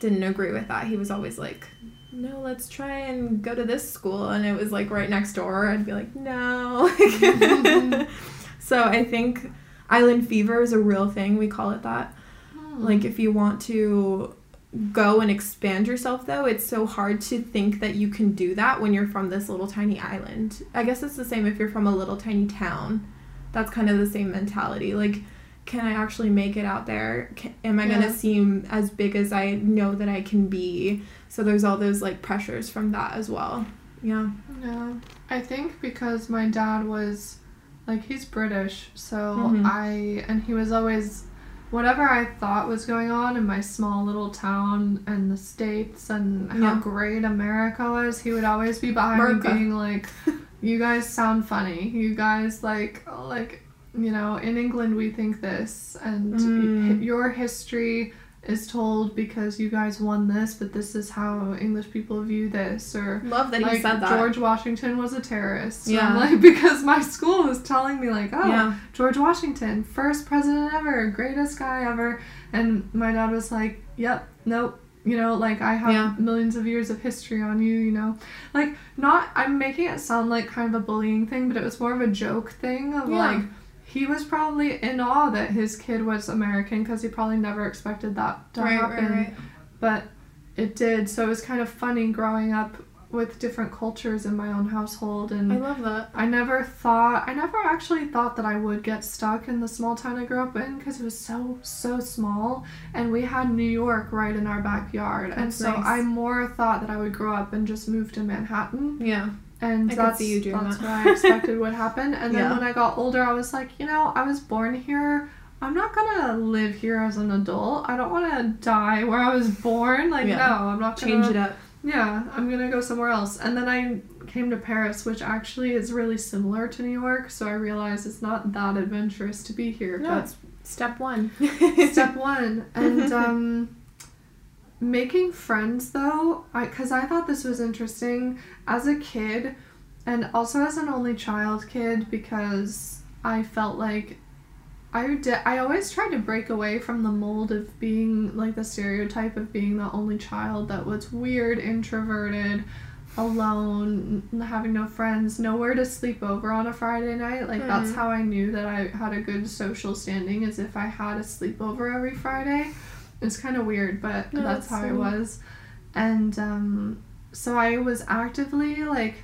didn't agree with that. He was always like, no, let's try and go to this school, and it was, like, right next door. I'd be like, no. So I think island fever is a real thing. We call it that. Oh. Like, if you want to go and expand yourself, though, it's so hard to think that you can do that when you're from this little tiny island. I guess it's the same if you're from a little tiny town. That's kind of the same mentality. Like, can I actually make it out there? Am I going to seem as big as I know that I can be? So there's all those, like, pressures from that as well. Yeah. Yeah. I think because my dad was, like, he's British. So mm-hmm. And he was always, whatever I thought was going on in my small little town and the States and how great America was, he would always be behind me being like... you guys sound funny. You guys, like, you know, in England we think this, and your history is told because you guys won this, but this is how English people view this. Or love that, like, you said that George Washington was a terrorist. Yeah, like, because my school was telling me, like, George Washington, first president ever, greatest guy ever, and my dad was like, yep, nope. You know, like, I have millions of years of history on you, you know. Like, I'm making it sound like kind of a bullying thing, but it was more of a joke thing of, like, he was probably in awe that his kid was American because he probably never expected that to happen. Right. But it did, so it was kind of funny growing up with different cultures in my own household. And I love that. I never actually thought that I would get stuck in the small town I grew up in because it was so, so small. And we had New York right in our backyard. That's and so nice. I more thought that I would grow up and just move to Manhattan. Yeah. And that's what I expected would happen. And then when I got older, I was like, you know, I was born here. I'm not gonna live here as an adult. I don't want to die where I was born. Like, no, I'm not gonna... change it up. Yeah, I'm gonna go somewhere else. And then I came to Paris, which actually is really similar to New York, so I realized it's not that adventurous to be here. No, it's step one. Step one. And making friends, though, because I thought this was interesting as a kid, and also as an only child kid, because I felt like I always tried to break away from the mold of being, like, the stereotype of being the only child that was weird, introverted, alone, having no friends, nowhere to sleep over on a Friday night. Like, that's how I knew that I had a good social standing, is if I had a sleepover every Friday. It's kind of weird, but that's how I was. And so I was actively, like,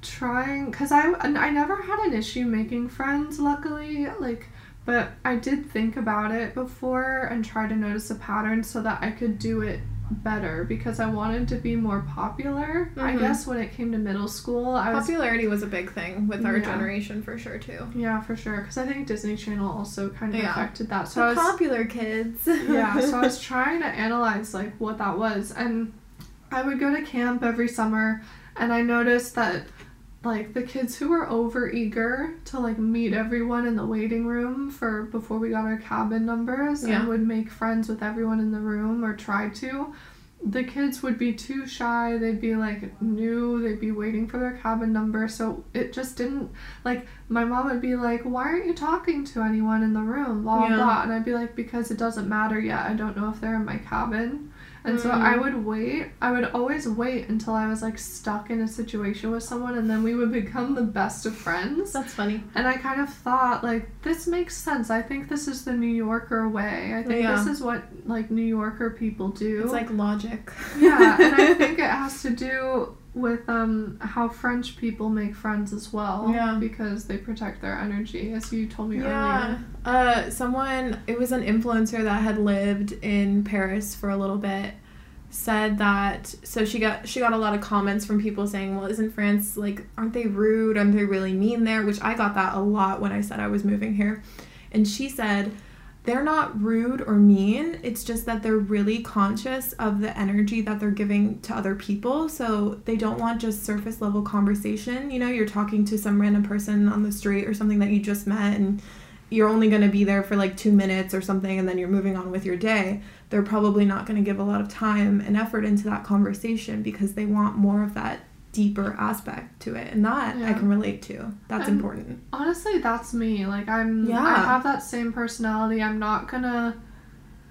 trying, because I never had an issue making friends, luckily, like, but I did think about it before and try to notice a pattern so that I could do it better, because I wanted to be more popular. I guess when it came to middle school, popularity was a big thing with our generation, for sure, too. Yeah, for sure, because I think Disney Channel also kind of affected that. So popular kids. Yeah, so I was trying to analyze, like, what that was, and I would go to camp every summer, and I noticed that, like, the kids who were over eager to, like, meet everyone in the waiting room before we got our cabin numbers and would make friends with everyone in the room, or try to, the kids would be too shy, they'd be, like, new, they'd be waiting for their cabin number, so it just didn't, like, my mom would be like, why aren't you talking to anyone in the room, blah, blah, and I'd be like, because it doesn't matter yet, I don't know if they're in my cabin. And so I would wait. I would always wait until I was, like, stuck in a situation with someone, and then we would become the best of friends. That's funny. And I kind of thought, like, this makes sense. I think this is the New Yorker way. I think this is what, like, New Yorker people do. It's, like, logic. Yeah, and I think it has to do with how French people make friends as well. Yeah. Because they protect their energy, as you told me earlier. Someone, it was an influencer that had lived in Paris for a little bit, said that, so she got a lot of comments from people saying, well, isn't France, like, aren't they rude? Aren't they really mean there? Which I got that a lot when I said I was moving here. And she said, they're not rude or mean. It's just that they're really conscious of the energy that they're giving to other people. So they don't want just surface level conversation. You know, you're talking to some random person on the street or something that you just met, and you're only going to be there for like 2 minutes or something, and then you're moving on with your day. They're probably not going to give a lot of time and effort into that conversation because they want more of that deeper aspect to it, and that I can relate to. That's important. Honestly, that's me. Like, I have that same personality. I'm not gonna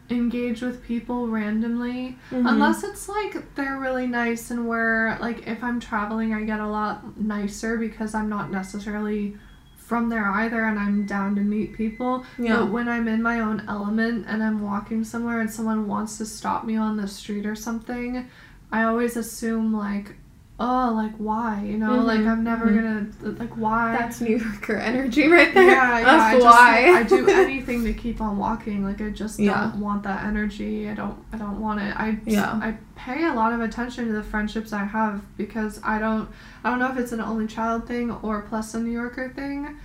engage with people randomly unless it's like they're really nice, and where, like, if I'm traveling, I get a lot nicer because I'm not necessarily from there either, and I'm down to meet people. Yeah. But when I'm in my own element and I'm walking somewhere and someone wants to stop me on the street or something, I always assume, like, oh, like, why, you know, like, I'm never gonna, like, why? That's New Yorker energy right there. Yeah, yeah. That's why. I do anything to keep on walking. Like, I just don't want that energy. I don't want it. I pay a lot of attention to the friendships I have because I don't know if it's an only child thing or plus a New Yorker thing,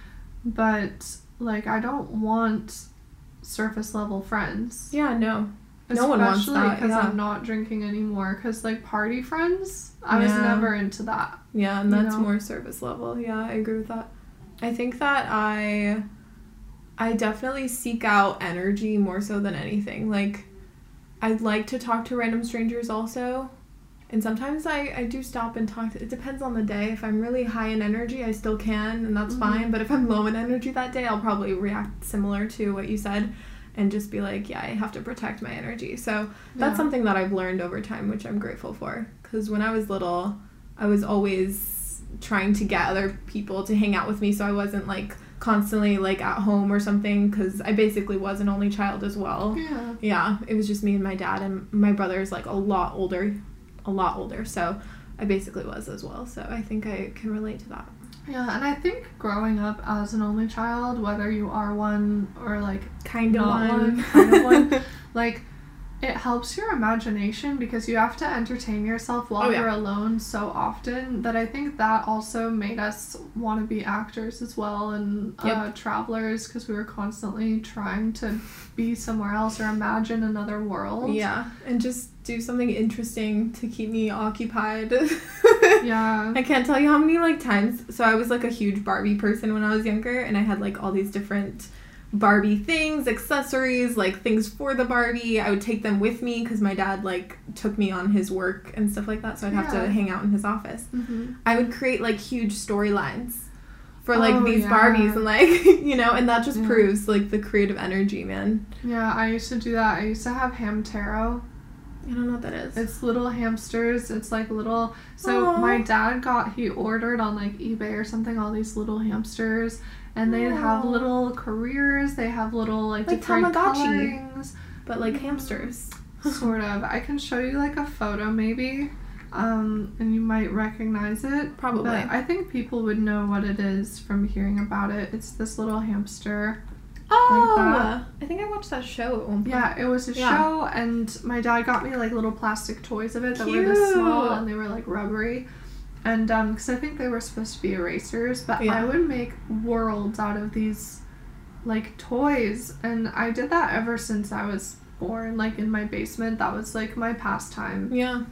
but, like, I don't want surface level friends. Yeah, no. No one wants that. Especially because I'm not drinking anymore. Because, like, party friends, I was never into that. Yeah, and that's more service level. Yeah, I agree with that. I think that I definitely seek out energy more so than anything. Like, I'd like to talk to random strangers also. And sometimes I do stop and talk to... It depends on the day. If I'm really high in energy, I still can, and that's fine. But if I'm low in energy that day, I'll probably react similar to what you said. And just be like, yeah, I have to protect my energy. So that's something that I've learned over time, which I'm grateful for. Because when I was little, I was always trying to get other people to hang out with me. So I wasn't, like, constantly, like, at home or something. Because I basically was an only child as well. Yeah. Yeah. It was just me and my dad. And my brother is, like, a lot older. So I basically was as well. So I think I can relate to that. Yeah, and I think growing up as an only child, whether you are one or, like, kind of one, like, it helps your imagination because you have to entertain yourself while you're alone so often that I think that also made us want to be actors as well and travelers because we were constantly trying to be somewhere else or imagine another world. Yeah, and just do something interesting to keep me occupied. Yeah. I can't tell you how many, like, times. So I was, like, a huge Barbie person when I was younger, and I had, like, all these different Barbie things, accessories, like, things for the Barbie. I would take them with me because my dad, like, took me on his work and stuff like that, so I'd have to hang out in his office. Mm-hmm. I would create, like, huge storylines for, like, these Barbies and, like, you know, and that just proves, like, the creative energy, man. Yeah, I used to do that. I used to have Hamtaro. I don't know what that is. It's little hamsters. It's, like, little... So aww. My dad he ordered on, like, eBay or something, all these little hamsters. And they have little careers. They have little, like different colorings. But, like, hamsters. Sort of. I can show you, like, a photo, maybe. And you might recognize it. Probably. But I think people would know what it is from hearing about it. It's this little hamster. Oh! Like, I think I watched that show at one point. Yeah, it was a show, and my dad got me, like, little plastic toys of it that were this small, and they were, like, rubbery. And, because I think they were supposed to be erasers, but I would make worlds out of these, like, toys, and I did that ever since I was born, like, in my basement. That was, like, my pastime. Yeah.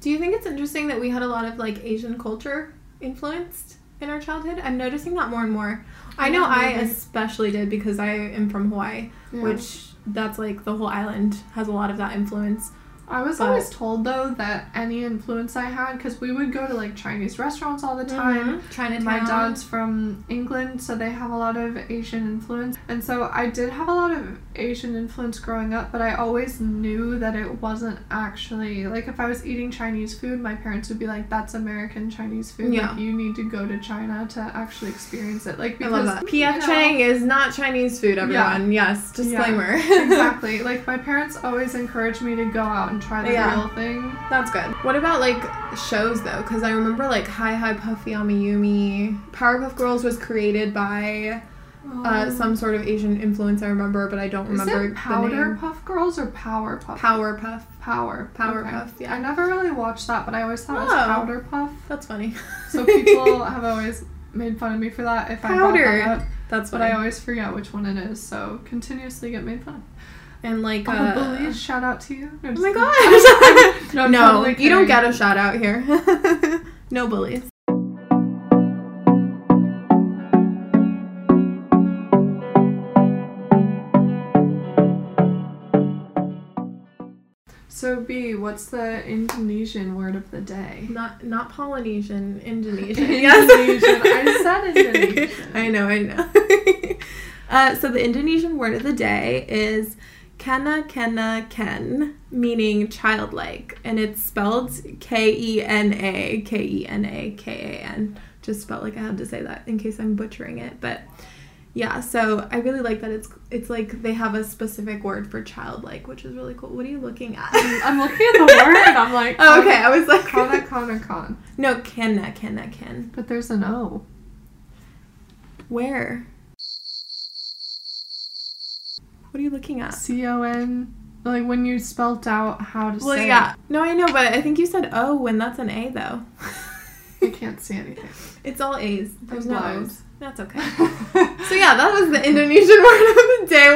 Do you think it's interesting that we had a lot of, like, Asian culture influenced in our childhood? I'm noticing that more and more. I know I especially did because I am from Hawaii, which that's, like, the whole island has a lot of that influence. I was always told, though, that any influence I had, because we would go to, like, Chinese restaurants all the time. Mm-hmm. Chinatown. My dad's from England, so they have a lot of Asian influence. And so I did have a lot of Asian influence growing up, but I always knew that it wasn't actually... Like, if I was eating Chinese food, my parents would be like, that's American Chinese food. Yeah. Like, you need to go to China to actually experience it. Like, because... I love that. P.F. Chang is not Chinese food, everyone. Yeah. Yes, disclaimer. Yeah. Exactly. Like, my parents always encouraged me to go out and try the real thing. That's good. What about, like, shows, though? Because I remember, like, Hi Hi Puffy AmiYumi. Powerpuff Girls was created by some sort of Asian influence, I remember, but I don't remember the name. Is it Powderpuff Girls or Powerpuff? Powerpuff. Powerpuff, okay. Yeah. I never really watched that, but I always thought it was Powderpuff. That's funny. So people have always made fun of me for that if I brought that up. That's funny. But I always forget which one it is, so continuously get made fun of. And, like, bullies, shout out to you. Oh, my gosh. No, totally you don't get a shout out here. No bullies. So, B, what's the Indonesian word of the day? Not Polynesian, Indonesian. Indonesian. I said Indonesian. I know. So, the Indonesian word of the day is... Kena Kena Ken, meaning childlike, and it's spelled K-E-N-A-K-E-N-A-K-A-N. Just felt like I had to say that in case I'm butchering it, but yeah, so I really like that it's like they have a specific word for childlike, which is really cool. What are you looking at? I'm looking at the word, and I'm like... Oh, okay, I was like... Kana. No, Kena Kena Ken. But there's an O. Where? What are you looking at? C-O-N. Like, when you spelt out how to say it. No, I know, but I think you said O when that's an A, though. You can't see anything. It's all A's. There's no O's. That's okay. So, yeah, that was the Indonesian word of the day.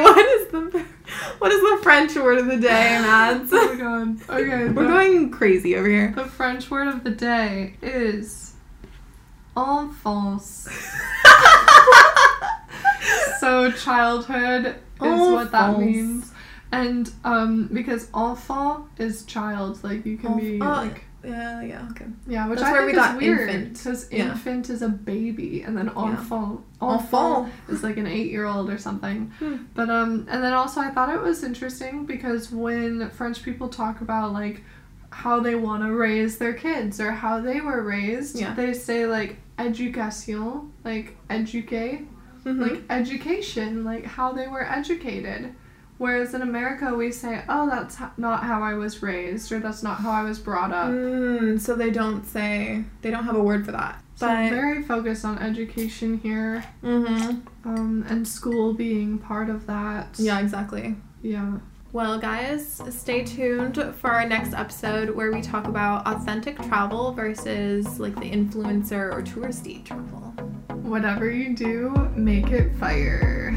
What is the French word of the day, Mads? Oh, my God. Okay. We're going crazy over here. The French word of the day is... Enfance. So, childhood... is what that means. And because enfant is child, like you can be like okay. Yeah, which that's I where think we is got weird because infant is a baby and then enfant is like an 8-year-old or something. But and then also I thought it was interesting because when French people talk about like how they want to raise their kids or how they were raised, they say like éducation, like éduquer. Mm-hmm. Like, education, like, how they were educated. Whereas in America, we say, oh, that's not how I was raised, or that's not how I was brought up. So they don't have a word for that. So very focused on education here. Mm-hmm. And school being part of that. Yeah, exactly. Yeah. Well, guys, stay tuned for our next episode where we talk about authentic travel versus, like, the influencer or touristy travel. Whatever you do, make it fire.